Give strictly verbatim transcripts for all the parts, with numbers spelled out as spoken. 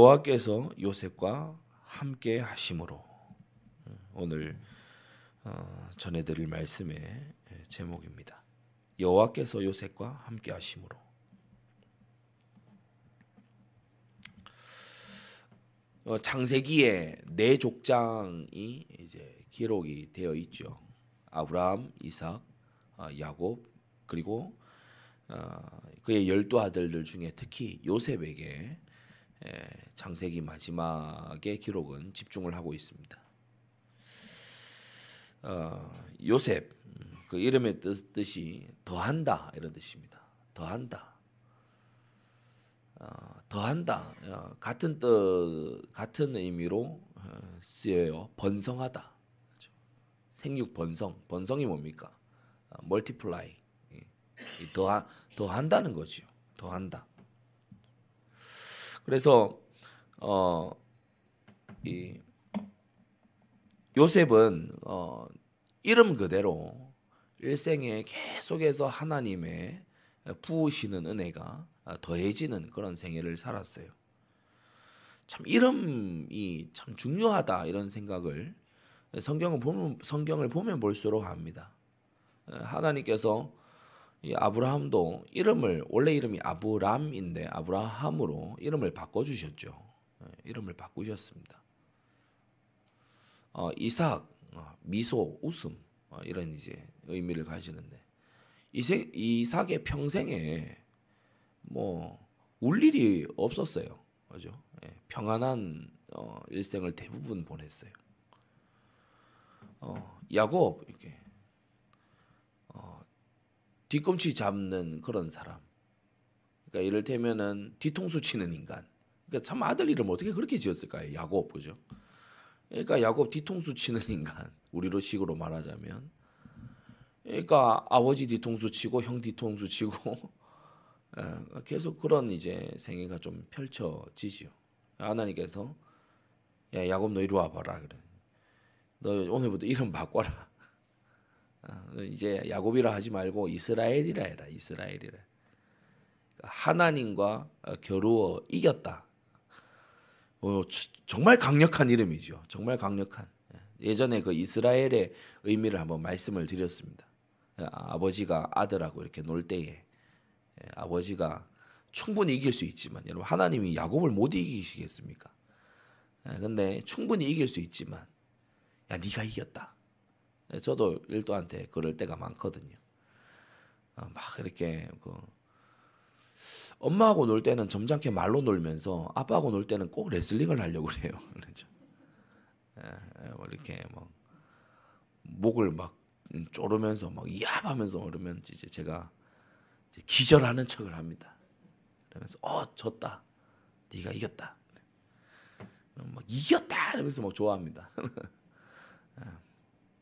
여호와께서 요셉과 함께 하심으로. 오늘 전해드릴 말씀의 제목입니다. 여호와께서 요셉과 함께 하심으로. 창세기에 네 족장이 이제 기록이 되어 있죠. 아브라함, 이삭, 야곱, 그리고 그의 열두 아들들 중에 특히 요셉에게 창세기 마지막의 기록은 집중을 하고 있습니다. 어, 요셉 그 이름의 뜻, 뜻이 더한다 이런 뜻입니다. 더한다, 어, 더한다 어, 같은 뜻 같은 의미로 어, 쓰여요. 번성하다, 그렇죠? 생육 번성, 번성이 뭡니까? 어, 멀티플라이, 예. 더 더한다는 거죠. 더한다. 그래서 어, 이 요셉은 어, 이름 그대로 일생에 계속해서 하나님의 부으시는 은혜가 더해지는 그런 생애를 살았어요. 참 이름이 참 중요하다 이런 생각을 성경을 보면, 성경을 보면 볼수록 합니다. 하나님께서 이 아브라함도 이름을, 원래 이름이 아브람인데 아브라함으로 이름을 바꿔주셨죠. 이름을 바꾸셨습니다. 어, 이삭, 미소, 웃음, 이런 이제 의미를 가지는데, 이삭, 이삭의 평생에 뭐 울 일이 없었어요, 그죠? 예, 평안한 어, 일생을 대부분 보냈어요. 어, 야곱 이렇게 어, 뒤꿈치 잡는 그런 사람, 그러니까 이를테면은 뒤통수 치는 인간. 그러니까 참 아들 이름 어떻게 그렇게 지었을까요? 야곱, 그죠? 그러니까 야곱 뒤통수 치는 인간, 우리로 식으로 말하자면. 그러니까 아버지 뒤통수 치고 형 뒤통수 치고 계속 그런 이제 생애가 좀 펼쳐지지요. 하나님께서 야 야곱 너 이리 와봐라 그래. 너 오늘부터 이름 바꿔라. 이제 야곱이라 하지 말고 이스라엘이라 해라. 이스라엘이라. 하나님과 겨루어 이겼다. 어, 정말 강력한 이름이죠. 정말 강력한. 예전에 그 이스라엘의 의미를 한번 말씀을 드렸습니다. 아버지가 아들하고 이렇게 놀 때에 아버지가 충분히 이길 수 있지만, 여러분 하나님이 야곱을 못 이기시겠습니까? 근데 충분히 이길 수 있지만, 야 네가 이겼다. 저도 일도한테 그럴 때가 많거든요. 막 이렇게 그 엄마하고 놀 때는 점잖게 말로 놀면서 아빠하고 놀 때는 꼭 레슬링을 하려고 그래요. 그렇죠? 이렇게 막 목을 막 쪼르면서 막 야하면서 그러면 이제 제가 이제 기절하는 척을 합니다. 그러면서 어 졌다, 네가 이겼다, 막 이겼다 이러면서 막 좋아합니다.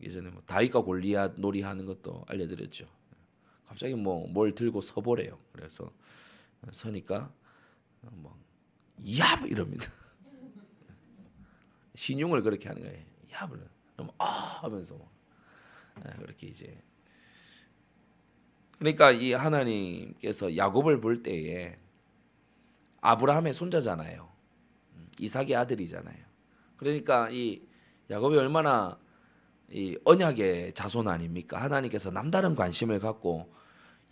예전에 뭐 다윗과 골리앗 놀이하는 것도 알려드렸죠. 갑자기 뭐 뭘 들고 서보래요. 그래서 서니까 막 야! 이럽니다. 신용을 그렇게 하는 거예요. 야! 그러면 아! 하면서 막. 그렇게 이제, 그러니까 이 하나님께서 야곱을 볼 때에 아브라함의 손자잖아요. 이삭의 아들이잖아요. 그러니까 이 야곱이 얼마나 이 언약의 자손 아닙니까? 하나님께서 남다른 관심을 갖고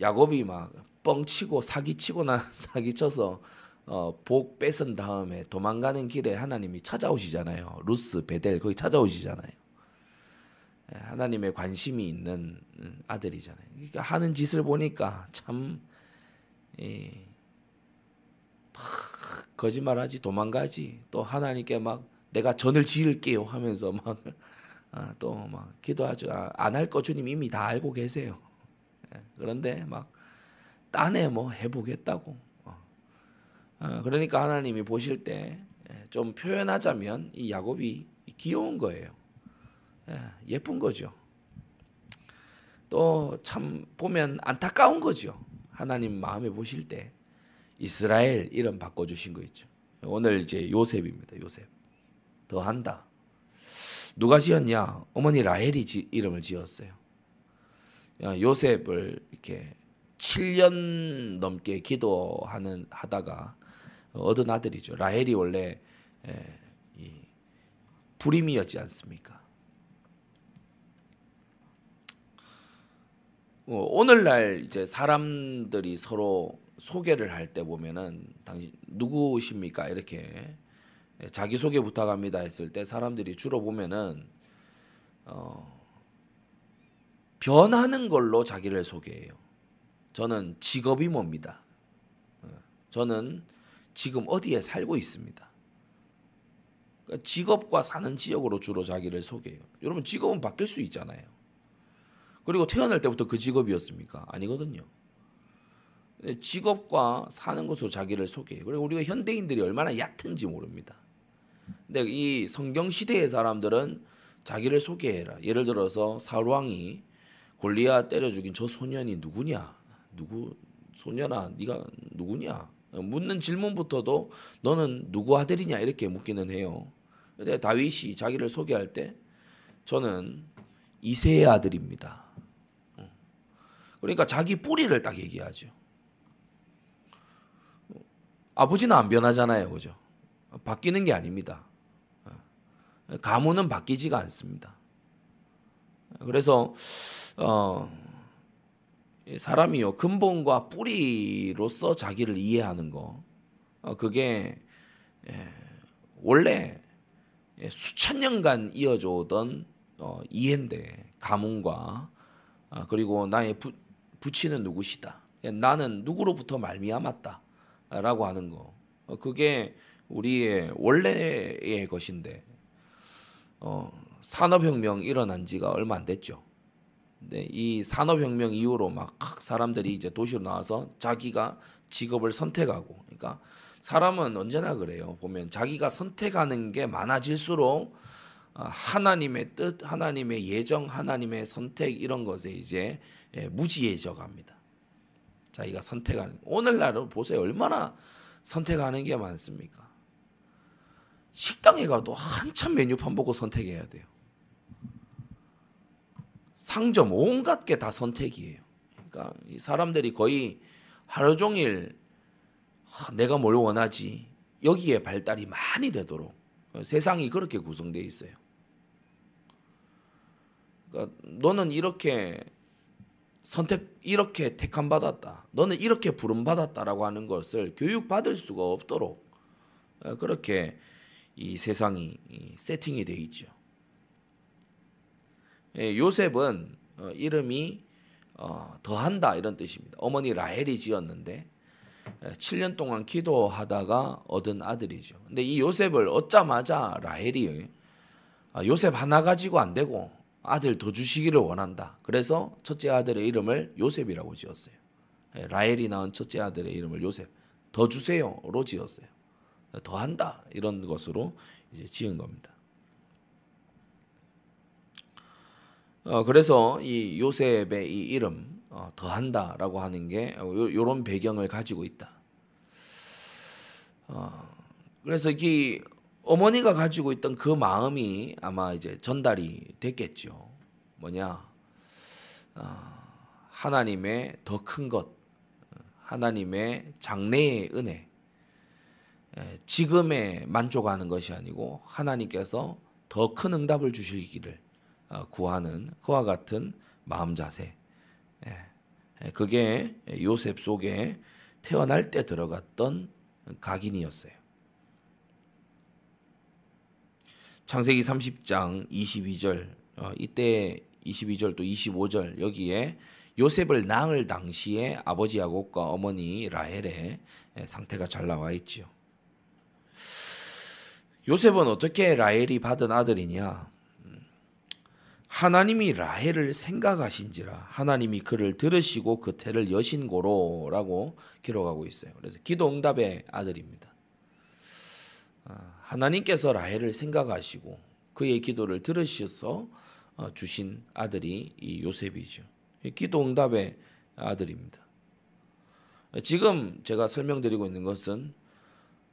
야곱이 막 뻥치고 사기치고나 사기쳐서 어, 복 뺏은 다음에 도망가는 길에 하나님이 찾아오시잖아요. 루스, 베델 거기 찾아오시잖아요. 하나님의 관심이 있는 아들이잖아요. 그러니까 하는 짓을 보니까 참 이, 막 거짓말하지, 도망가지, 또 하나님께 막 내가 전을 지을게요 하면서 막 또 막 아, 기도하죠. 아, 안 할 거 주님 이미 다 알고 계세요. 그런데 막 딴에 뭐 해보겠다고. 어, 그러니까 하나님이 보실 때 좀 표현하자면 이 야곱이 귀여운 거예요. 예, 예쁜 거죠. 또 참 보면 안타까운 거죠. 하나님 마음에 보실 때 이스라엘 이름 바꿔주신 거 있죠. 오늘 이제 요셉입니다. 요셉 더한다. 누가 지었냐? 어머니 라헬이 지, 이름을 지었어요. 야, 요셉을 이렇게 칠 년 넘게 기도하는 하다가 얻은 아들이죠. 라헬이 원래 불임이었지 않습니까? 오늘날 이제 사람들이 서로 소개를 할 때 보면은 당신 누구십니까? 이렇게 자기 소개 부탁합니다 했을 때 사람들이 주로 보면은 어 변하는 걸로 자기를 소개해요. 저는 직업이 뭡니다. 저는 지금 어디에 살고 있습니다. 그러니까 직업과 사는 지역으로 주로 자기를 소개해요. 여러분, 직업은 바뀔 수 있잖아요. 그리고 태어날 때부터 그 직업이었습니까? 아니거든요. 직업과 사는 것으로 자기를 소개해요. 그리고 우리가 현대인들이 얼마나 얕은지 모릅니다. 근데 이 성경 시대의 사람들은 자기를 소개해라. 예를 들어서 사울왕이 골리앗 때려 죽인 저 소년이 누구냐? 누구 소년아, 네가 누구냐? 묻는 질문부터도 너는 누구 아들이냐? 이렇게 묻기는 해요. 근데 다윗이 자기를 소개할 때 저는 이새의 아들입니다. 그러니까 자기 뿌리를 딱 얘기하죠. 아버지는 안 변하잖아요. 그죠? 바뀌는 게 아닙니다. 가문은 바뀌지가 않습니다. 그래서 어, 사람이요, 근본과 뿌리로서 자기를 이해하는 거, 어, 그게 예, 원래 예, 수천 년간 이어져 오던 어, 이해인데, 가문과 어, 그리고 나의 부, 부친은 누구시다, 예, 나는 누구로부터 말미암았다 라고 하는 거, 어, 그게 우리의 원래의 것인데 어, 산업혁명 일어난 지가 얼마 안 됐죠. 근데 이 산업혁명 이후로 막 사람들이 이제 도시로 나와서 자기가 직업을 선택하고, 그러니까 사람은 언제나 그래요. 보면 자기가 선택하는 게 많아질수록 하나님의 뜻, 하나님의 예정, 하나님의 선택 이런 것에 이제 무지해져 갑니다. 자기가 선택하는, 오늘날은 보세요. 얼마나 선택하는 게 많습니까? 식당에 가도 한참 메뉴판 보고 선택해야 돼요. 상점 온갖 게 다 선택이에요. 그러니까 이 사람들이 거의 하루 종일 내가 뭘 원하지, 여기에 발달이 많이 되도록 세상이 그렇게 구성되어 있어요. 그러니까 너는 이렇게 선택, 이렇게 택함 받았다, 너는 이렇게 부름 받았다라고 하는 것을 교육받을 수가 없도록 그렇게 이 세상이 세팅이 되어 있죠. 요셉은 이름이 더한다 이런 뜻입니다. 어머니 라헬이 지었는데 칠 년 동안 기도하다가 얻은 아들이죠. 근데 이 요셉을 얻자마자 라헬이 요셉 하나 가지고 안 되고 아들 더 주시기를 원한다. 그래서 첫째 아들의 이름을 요셉이라고 지었어요. 라헬이 낳은 첫째 아들의 이름을 요셉, 더 주세요로 지었어요. 더한다 이런 것으로 이제 지은 겁니다. 어, 그래서 이 요셉의 이 이름 어, 더한다라고 하는 게 이런 배경을 가지고 있다. 어, 그래서 이 어머니가 가지고 있던 그 마음이 아마 이제 전달이 됐겠죠. 뭐냐, 어, 하나님의 더 큰 것, 하나님의 장래의 은혜, 에, 지금에 만족하는 것이 아니고 하나님께서 더 큰 응답을 주시기를 구하는 그와 같은 마음 자세, 그게 요셉 속에 태어날 때 들어갔던 각인이었어요. 창세기 삼십 장 이십이 절, 이때 이십이 절 또 이십오 절, 여기에 요셉을 낳을 당시에 아버지 야곱과 어머니 라헬의 상태가 잘 나와 있죠. 요셉은 어떻게 라헬이 받은 아들이냐? 하나님이 라헬을 생각하신지라 하나님이 그를 들으시고 그 태를 여신고로 라고 기록하고 있어요. 그래서 기도응답의 아들입니다. 하나님께서 라헬을 생각하시고 그의 기도를 들으셔서 주신 아들이 이 요셉이죠. 기도응답의 아들입니다. 지금 제가 설명드리고 있는 것은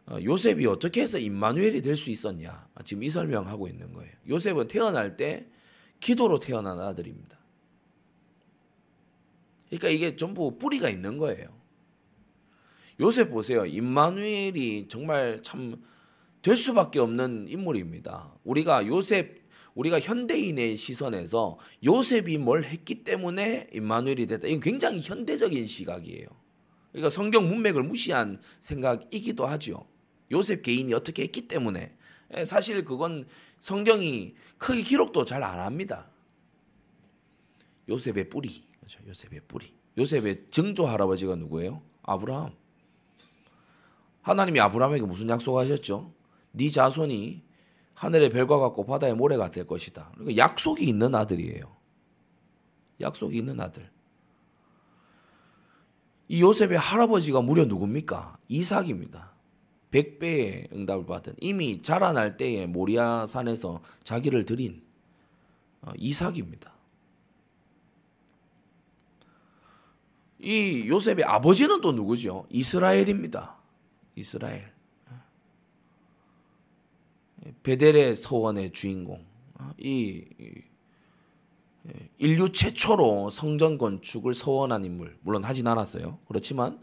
요셉이 어떻게 해서 임마누엘이 될 수 있었냐, 지금 이 설명하고 있는 거예요. 요셉은 태어날 때 기도로 태어난 아들입니다. 그러니까 이게 전부 뿌리가 있는 거예요. 요셉 보세요. 임마누엘이 정말 참 될 수밖에 없는 인물입니다. 우리가 요셉, 우리가 현대인의 시선에서 요셉이 뭘 했기 때문에 임마누엘이 됐다. 이건 굉장히 현대적인 시각이에요. 그러니까 성경 문맥을 무시한 생각이기도 하죠. 요셉 개인이 어떻게 했기 때문에. 사실 그건 성경이 크게 기록도 잘 안 합니다. 요셉의 뿌리, 그렇죠? 요셉의 뿌리. 요셉의 증조 할아버지가 누구예요? 아브라함. 하나님이 아브라함에게 무슨 약속하셨죠? 네 자손이 하늘의 별과 같고 바다의 모래가 될 것이다. 그러니까 약속이 있는 아들이에요. 약속이 있는 아들. 이 요셉의 할아버지가 무려 누굽니까? 이삭입니다. 백배의 응답을 받은, 이미 자라날 때에 모리아 산에서 자기를 드린 이삭입니다. 이 요셉의 아버지는 또 누구죠? 이스라엘입니다. 이스라엘. 베델의 서원의 주인공. 이 인류 최초로 성전 건축을 서원한 인물. 물론 하진 않았어요. 그렇지만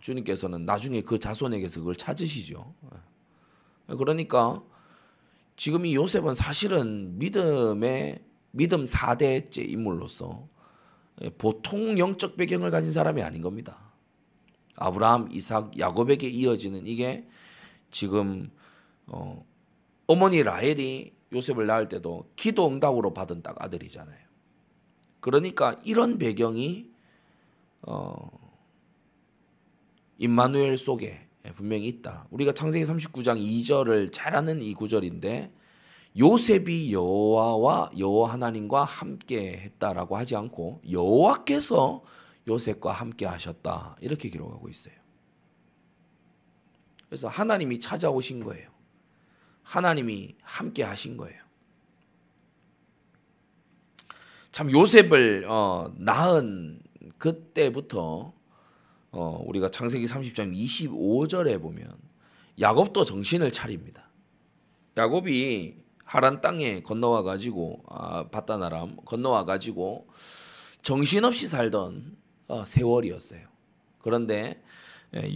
주님께서는 나중에 그 자손에게서 그걸 찾으시죠. 그러니까 지금 이 요셉은 사실은 믿음의 믿음 사 대째 인물로서 보통 영적 배경을 가진 사람이 아닌 겁니다. 아브라함, 이삭, 야곱에게 이어지는 이게 지금 어, 어머니 라헬이 요셉을 낳을 때도 기도 응답으로 받은 딱 아들이잖아요. 그러니까 이런 배경이 어, 임마누엘 속에 분명히 있다. 우리가 창세기 삼십구 장 이 절을 잘 아는 이 구절인데, 요셉이 여호와와 여호와 하나님과 함께 했다라고 하지 않고 여호와께서 요셉과 함께 하셨다, 이렇게 기록하고 있어요. 그래서 하나님이 찾아오신 거예요. 하나님이 함께 하신 거예요. 참 요셉을 어, 낳은 그때부터 어, 우리가 창세기 삼십 장 이십오 절에 보면 야곱도 정신을 차립니다. 야곱이 하란 땅에 건너와 가지고 아, 바단 아람 건너와 가지고 정신없이 살던 어, 세월이었어요. 그런데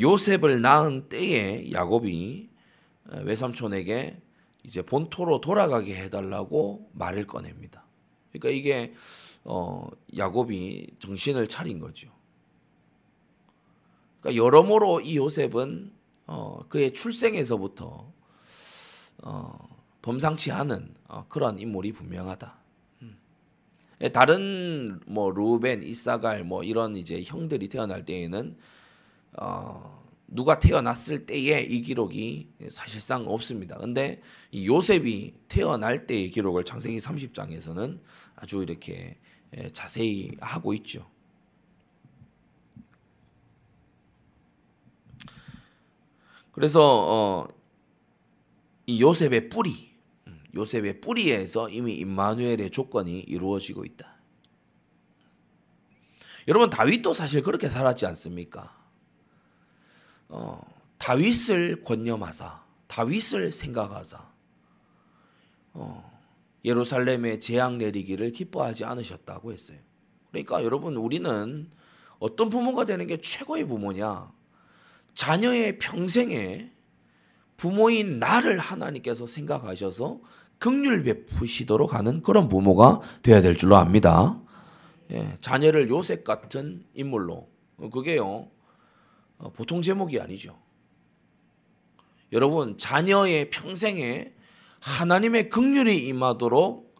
요셉을 낳은 때에 야곱이 외삼촌에게 이제 본토로 돌아가게 해달라고 말을 꺼냅니다. 그러니까 이게 어, 야곱이 정신을 차린 거죠. 그러니까 여러모로 이 요셉은 어, 그의 출생에서부터 어, 범상치 않은 그런 인물이 분명하다. 다른 뭐 루벤, 이사갈 뭐 이런 이제 형들이 태어날 때에는 어 누가 태어났을 때에 이 기록이 사실상 없습니다. 근데 이 요셉이 태어날 때의 기록을 창세기 삼십 장에서는 아주 이렇게 자세히 하고 있죠. 그래서 어 이 요셉의 뿌리, 요셉의 뿌리에서 이미 임마누엘의 조건이 이루어지고 있다. 여러분, 다윗도 사실 그렇게 살았지 않습니까? 어, 다윗을 권념하사, 다윗을 생각하사 어, 예루살렘에 재앙 내리기를 기뻐하지 않으셨다고 했어요. 그러니까 여러분, 우리는 어떤 부모가 되는 게 최고의 부모냐? 자녀의 평생에 부모인 나를 하나님께서 생각하셔서 긍휼 베푸시도록 하는 그런 부모가 되어야 될 줄로 압니다. 예, 자녀를 요셉 같은 인물로. 그게요, 보통 제목이 아니죠. 여러분, 자녀의 평생에 하나님의 긍휼이 임하도록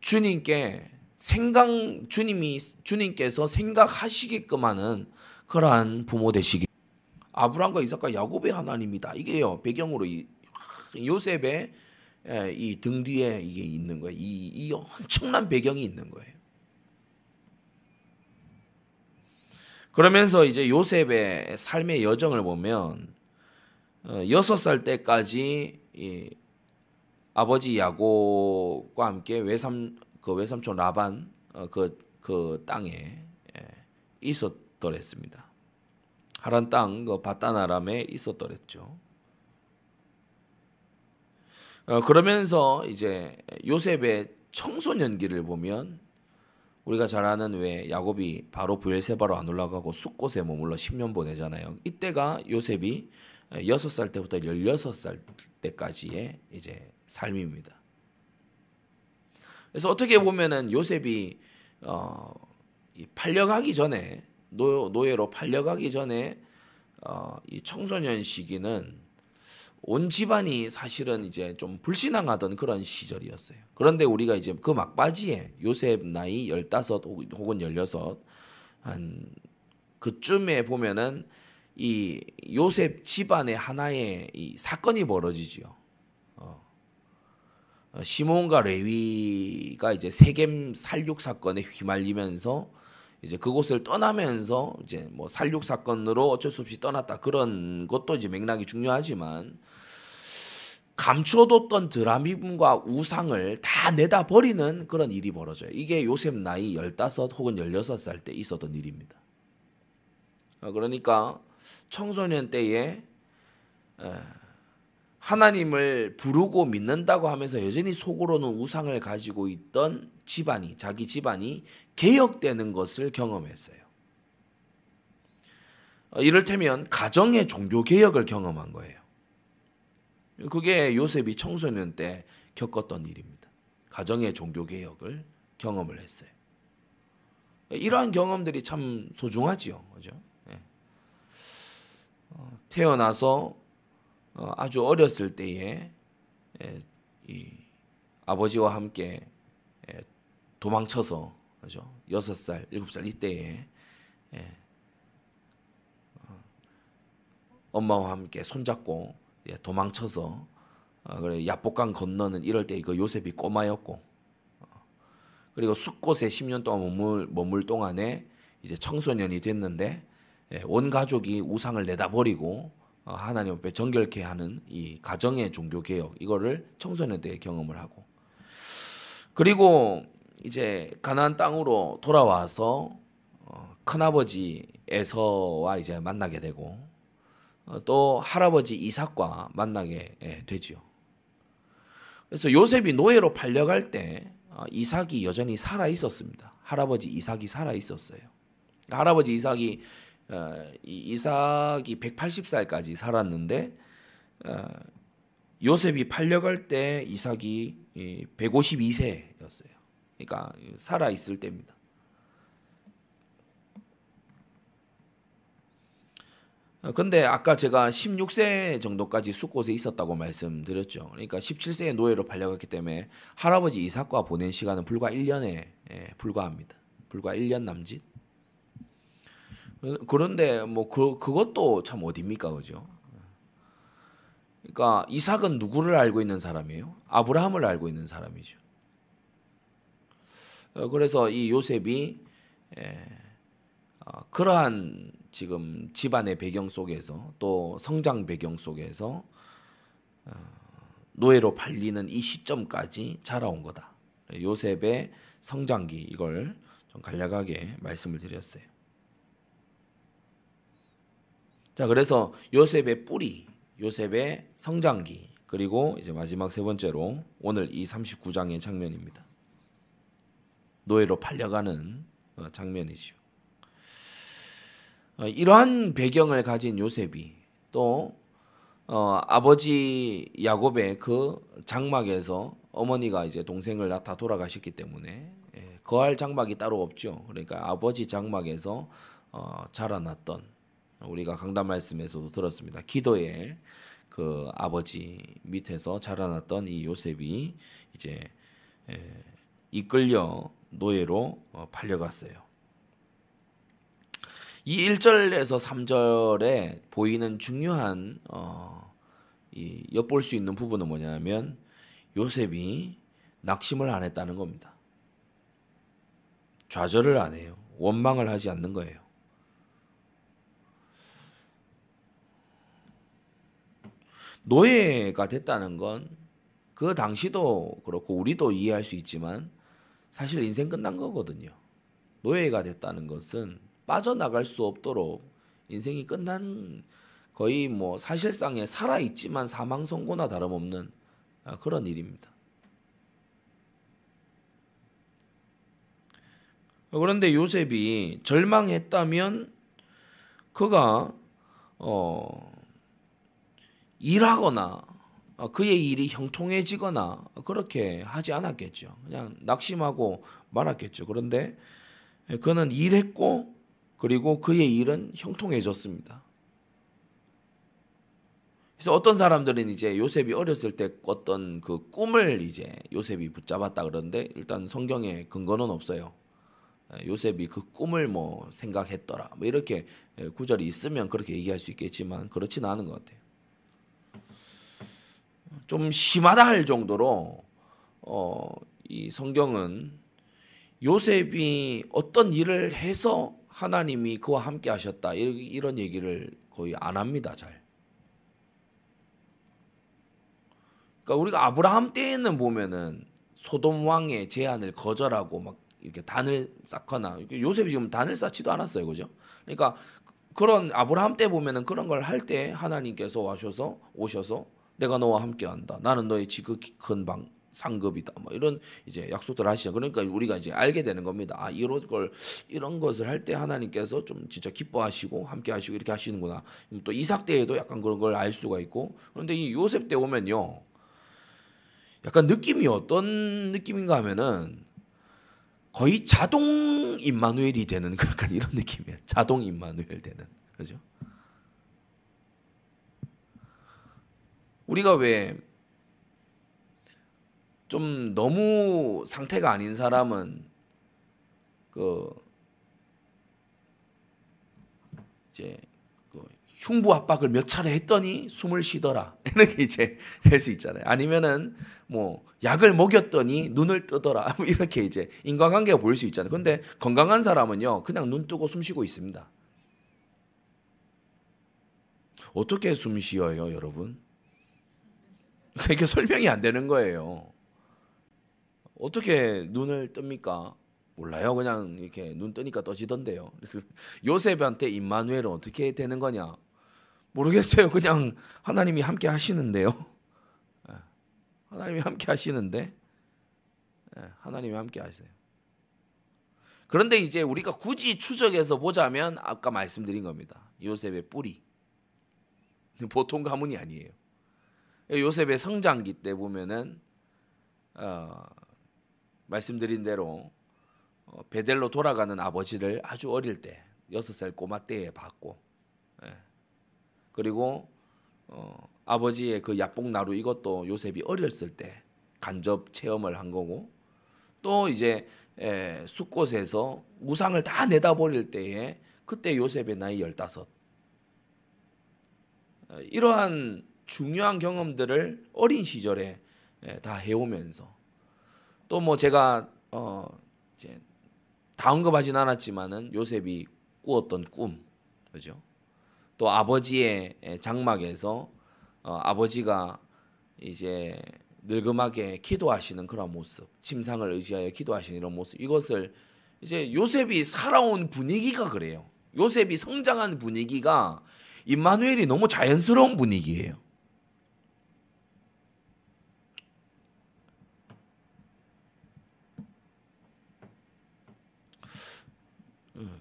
주님께 생각, 주님이, 주님께서 생각하시게끔 하는 그러한 부모 되시기. 아브라함과 이삭과 야곱의 하나님이다. 이게요, 배경으로 이, 요셉의 이 등 뒤에 이게 있는 거예요. 이, 이 엄청난 배경이 있는 거예요. 그러면서 이제 요셉의 삶의 여정을 보면 여섯 살 때까지 이 아버지 야곱과 함께 외삼 그 외삼촌 라반 그 그 땅에 있었더랬습니다. 하란 땅, 그 바단 아람에 있었더랬죠. 어, 그러면서 이제 요셉의 청소년기를 보면 우리가 잘 아는 왜 야곱이 바로 브엘세바로 안 올라가고 숫곳에 머물러 십 년 보내잖아요. 이때가 요셉이 여섯 살 때부터 열여섯 살 때까지의 이제 삶입니다. 그래서 어떻게 보면은 요셉이 어, 팔려가기 전에 노, 노예로 팔려가기 전에 어, 이 청소년 시기는 온 집안이 사실은 이제 좀 불신앙하던 그런 시절이었어요. 그런데 우리가 이제 그 막바지에 요셉 나이 열다섯 혹은 열여섯 한 그쯤에 보면은 이 요셉 집안의 하나의 이 사건이 벌어지지요. 어. 시몬과 레위가 이제 세겜 살육 사건에 휘말리면서 이제 그곳을 떠나면서 이제 뭐 살육 사건으로 어쩔 수 없이 떠났다 그런 것도 이제 맥락이 중요하지만 감춰뒀던 드라빔과 우상을 다 내다 버리는 그런 일이 벌어져요. 이게 요셉 나이 열다섯 혹은 열여섯 살 때 있었던 일입니다. 그러니까 청소년 때에 하나님을 부르고 믿는다고 하면서 여전히 속으로는 우상을 가지고 있던 집안이 자기 집안이 개혁되는 것을 경험했어요. 이를테면 가정의 종교개혁을 경험한 거예요. 그게 요셉이 청소년 때 겪었던 일입니다. 가정의 종교개혁을 경험을 했어요. 이러한 경험들이 참 소중하지요. 그죠? 태어나서 아주 어렸을 때에 이 아버지와 함께 도망쳐서 그죠? 여섯 살, 일곱 살 이때에 엄마와 함께 손잡고 도망쳐서 그래 야봇강 건너는 이럴 때 이거 요셉이 꼬마였고 그리고 숫곳에 십 년 동안 머물, 머물 동안에 이제 청소년이 됐는데 온 가족이 우상을 내다버리고 하나님 앞에 정결케 하는 이 가정의 종교개혁 이거를 청소년 때 경험을 하고 그리고 이제 가나안 땅으로 돌아와서 큰아버지 에서와 이제 만나게 되고 또 할아버지 이삭과 만나게 되죠. 그래서 요셉이 노예로 팔려갈 때 이삭이 여전히 살아있었습니다. 할아버지 이삭이 살아있었어요. 할아버지 이삭이 이삭이 백팔십 살까지 살았는데 요셉이 팔려갈 때 이삭이 백오십이 세였어요. 그러니까 살아있을 때입니다. 근데 아까 제가 십육 세 정도까지 숫곳에 있었다고 말씀드렸죠. 그러니까 십칠 세의 노예로 팔려갔기 때문에 할아버지 이삭과 보낸 시간은 불과 일 년에 불과합니다. 불과 일 년 남짓. 그런데 뭐 그, 그것도 참 어딥니까, 그죠? 그러니까 이삭은 누구를 알고 있는 사람이에요? 아브라함을 알고 있는 사람이죠. 그래서 이 요셉이 에, 어, 그러한 지금 집안의 배경 속에서 또 성장 배경 속에서 어, 노예로 팔리는 이 시점까지 자라온 거다. 요셉의 성장기 이걸 좀 간략하게 말씀을 드렸어요. 자, 그래서 요셉의 뿌리, 요셉의 성장기, 그리고 이제 마지막 세 번째로 오늘 이 삼십구 장의 장면입니다. 노예로 팔려가는 장면이죠. 이러한 배경을 가진 요셉이 또 어, 아버지 야곱의 그 장막에서 어머니가 이제 동생을 낳다 돌아가셨기 때문에 거할 장막이 따로 없죠. 그러니까 아버지 장막에서 어, 자라났던 우리가 강단 말씀에서도 들었습니다. 기도의 그 아버지 밑에서 자라났던 이 요셉이 이제 에, 이끌려 노예로 팔려갔어요. 이 일 절에서 삼 절에 보이는 중요한 어, 이 엿볼 수 있는 부분은 뭐냐면 요셉이 낙심을 안 했다는 겁니다. 좌절을 안 해요. 원망을 하지 않는 거예요. 노예가 됐다는 건 그 당시도 그렇고 우리도 이해할 수 있지만 사실 인생 끝난 거거든요. 노예가 됐다는 것은 빠져나갈 수 없도록 인생이 끝난 거의 뭐 사실상에 살아있지만 사망 선고나 다름없는 그런 일입니다. 그런데 요셉이 절망했다면 그가 어, 일하거나 그의 일이 형통해지거나 그렇게 하지 않았겠죠. 그냥 낙심하고 말았겠죠. 그런데 그는 일했고 그리고 그의 일은 형통해졌습니다. 그래서 어떤 사람들은 이제 요셉이 어렸을 때 꿨던 그 꿈을 이제 요셉이 붙잡았다 그러는데 일단 성경에 근거는 없어요. 요셉이 그 꿈을 뭐 생각했더라 뭐 이렇게 구절이 있으면 그렇게 얘기할 수 있겠지만 그렇지는 않은 것 같아요. 좀 심하다 할 정도로 어, 이 성경은 요셉이 어떤 일을 해서 하나님이 그와 함께 하셨다 이런 얘기를 거의 안 합니다. 잘. 그러니까 우리가 아브라함 때에는 보면은 소돔 왕의 제안을 거절하고 막 이렇게 단을 쌓거나 요셉이 지금 단을 쌓지도 않았어요, 그죠? 그러니까 그런 아브라함 때 보면은 그런 걸 할 때 하나님께서 와셔서 오셔서 내가 너와 함께한다. 나는 너의 지극히 큰 방 상급이다. 뭐 이런 이제 약속들 하시죠. 그러니까 우리가 이제 알게 되는 겁니다. 아 이런 걸 이런 것을 할 때 하나님께서 좀 진짜 기뻐하시고 함께하시고 이렇게 하시는구나. 또 이삭 때에도 약간 그런 걸 알 수가 있고 그런데 이 요셉 때 오면요. 약간 느낌이 어떤 느낌인가 하면은 거의 자동 임마누엘이 되는 약간 이런 느낌이에요. 자동 임마누엘 되는 그죠? 우리가 왜 좀 너무 상태가 아닌 사람은 그 이제 그 흉부 압박을 몇 차례 했더니 숨을 쉬더라 이런 게 이제 될 수 있잖아요. 아니면은 뭐 약을 먹였더니 눈을 뜨더라 이렇게 이제 인과관계가 보일 수 있잖아요. 근데 건강한 사람은요 그냥 눈 뜨고 숨 쉬고 있습니다. 어떻게 숨 쉬어요, 여러분? 그러니까 설명이 안 되는 거예요. 어떻게 눈을 뜹니까? 몰라요. 그냥 이렇게 눈 뜨니까 떠지던데요. 요셉한테 임마누엘은 어떻게 되는 거냐? 모르겠어요. 그냥 하나님이 함께 하시는데요. 하나님이 함께 하시는데 하나님이 함께 하세요. 그런데 이제 우리가 굳이 추적해서 보자면 아까 말씀드린 겁니다. 요셉의 뿌리. 보통 가문이 아니에요. 요셉의 성장기 때 보면은 어, 말씀드린 대로 어, 베델로 돌아가는 아버지를 아주 어릴 때 여섯 살 꼬마 때에 봤고, 예. 그리고 어, 아버지의 그 야봇 나루 이것도 요셉이 어렸을 때 간접 체험을 한 거고, 또 이제 예, 숫곳에서 우상을 다 내다버릴 때에 그때 요셉의 나이 열다섯. 예, 이러한 중요한 경험들을 어린 시절에 다 해오면서 또 뭐 제가 어 이제 다 언급하진 않았지만은 요셉이 꾸었던 꿈, 그죠? 또 아버지의 장막에서 어 아버지가 이제 늙음하게 기도하시는 그런 모습, 침상을 의지하여 기도하시는 이런 모습, 이것을 이제 요셉이 살아온 분위기가 그래요. 요셉이 성장한 분위기가 임마누엘이 너무 자연스러운 분위기예요.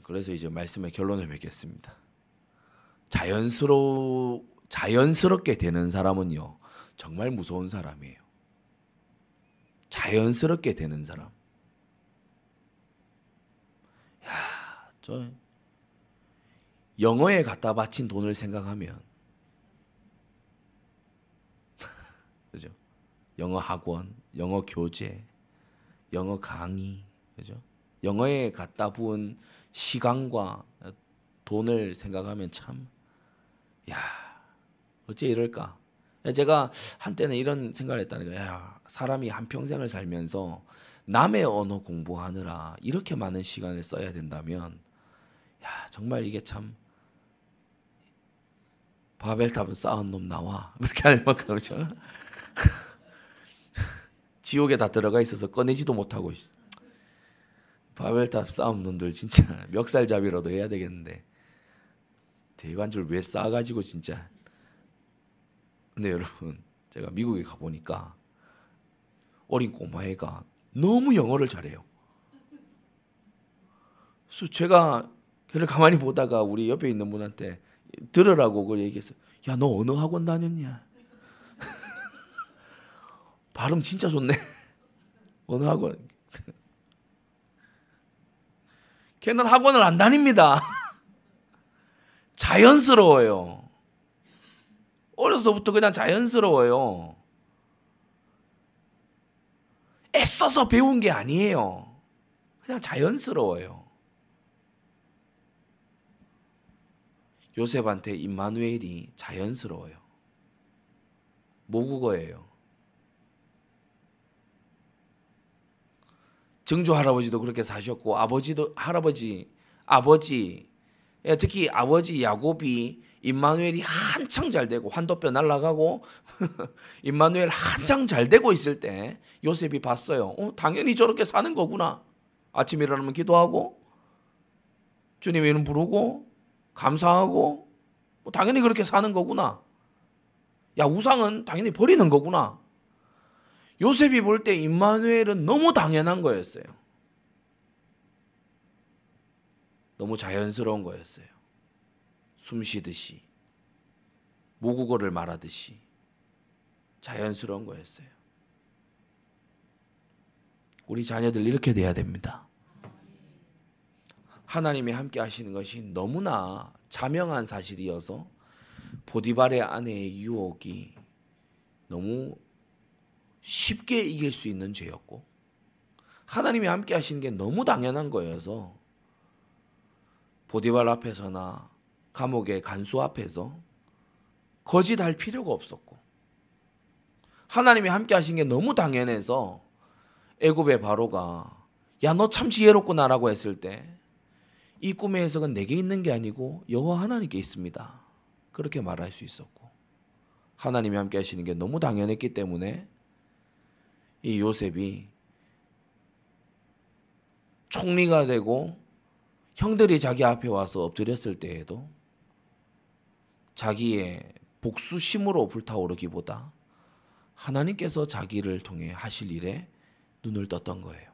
그래서 이제 말씀의 결론을 맺겠습니다. 자연스러워, 자연스럽게 되는 사람은요, 정말 무서운 사람이에요. 자연스럽게 되는 사람. 야, 저 영어에 갖다 바친 돈을 생각하면, 그죠? 영어 학원, 영어 교재, 영어 강의, 그죠? 영어에 갖다 부은 시간과 돈을 생각하면 참, 야, 어째 이럴까? 제가 한때는 이런 생각을 했다는 거예요. 야, 사람이 한평생을 살면서 남의 언어 공부하느라 이렇게 많은 시간을 써야 된다면, 야, 정말 이게 참, 바벨탑은 쌓은 놈 나와. 이렇게 할 만큼, 그렇죠? 지옥에 다 들어가 있어서 꺼내지도 못하고, 바벨탑 쌓은 놈들 진짜 멱살잡이라도 해야 되겠는데 대관절 왜 쌓아가지고 진짜. 근데 여러분 제가 미국에 가보니까 어린 꼬마애가 너무 영어를 잘해요. 그래서 제가 걔를 가만히 보다가 우리 옆에 있는 분한테 들으라고 그걸 얘기했어요. 야, 너 어느 학원 다녔냐? 발음 진짜 좋네. 어느 학원? 걔는 학원을 안 다닙니다. 자연스러워요. 어려서부터 그냥 자연스러워요. 애써서 배운 게 아니에요. 그냥 자연스러워요. 요셉한테 임마누엘이 자연스러워요. 모국어예요. 증조 할아버지도 그렇게 사셨고, 아버지도, 할아버지, 아버지, 특히 아버지 야곱이 임마누엘이 한창 잘 되고, 환도뼈 날아가고, 임마누엘 한창 잘 되고 있을 때 요셉이 봤어요. 어, 당연히 저렇게 사는 거구나. 아침에 일어나면 기도하고, 주님 이름 부르고, 감사하고, 뭐 당연히 그렇게 사는 거구나. 야, 우상은 당연히 버리는 거구나. 요셉이 볼 때 임마누엘은 너무 당연한 거였어요. 너무 자연스러운 거였어요. 숨 쉬듯이, 모국어를 말하듯이 자연스러운 거였어요. 우리 자녀들 이렇게 돼야 됩니다. 하나님이 함께 하시는 것이 너무나 자명한 사실이어서 보디발의 아내의 유혹이 너무 쉽게 이길 수 있는 죄였고, 하나님이 함께 하시는 게 너무 당연한 거여서 보디발 앞에서나 감옥의 간수 앞에서 거짓할 필요가 없었고, 하나님이 함께 하신 게 너무 당연해서 애굽의 바로가 야, 너 참 지혜롭구나 라고 했을 때 이 꿈의 해석은 내게 있는 게 아니고 여호와 하나님께 있습니다. 그렇게 말할 수 있었고, 하나님이 함께 하시는 게 너무 당연했기 때문에 이 요셉이 총리가 되고 형들이 자기 앞에 와서 엎드렸을 때에도 자기의 복수심으로 불타오르기보다 하나님께서 자기를 통해 하실 일에 눈을 떴던 거예요.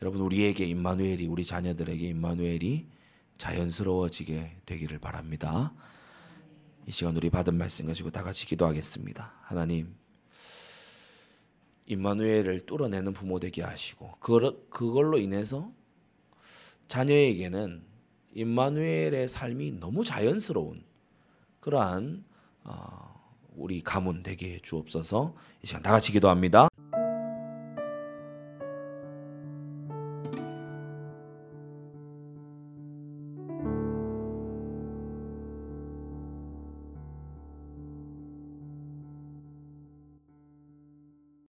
여러분, 우리에게 임마누엘이, 우리 자녀들에게 임마누엘이 자연스러워지게 되기를 바랍니다. 이 시간 우리 받은 말씀 가지고 다 같이 기도하겠습니다. 하나님, 임마누엘을 뚫어내는 부모 되게 하시고, 그걸로 인해서 자녀에게는 임마누엘의 삶이 너무 자연스러운 그러한 우리 가문 되게 주옵소서. 이 시간 다 같이 기도합니다.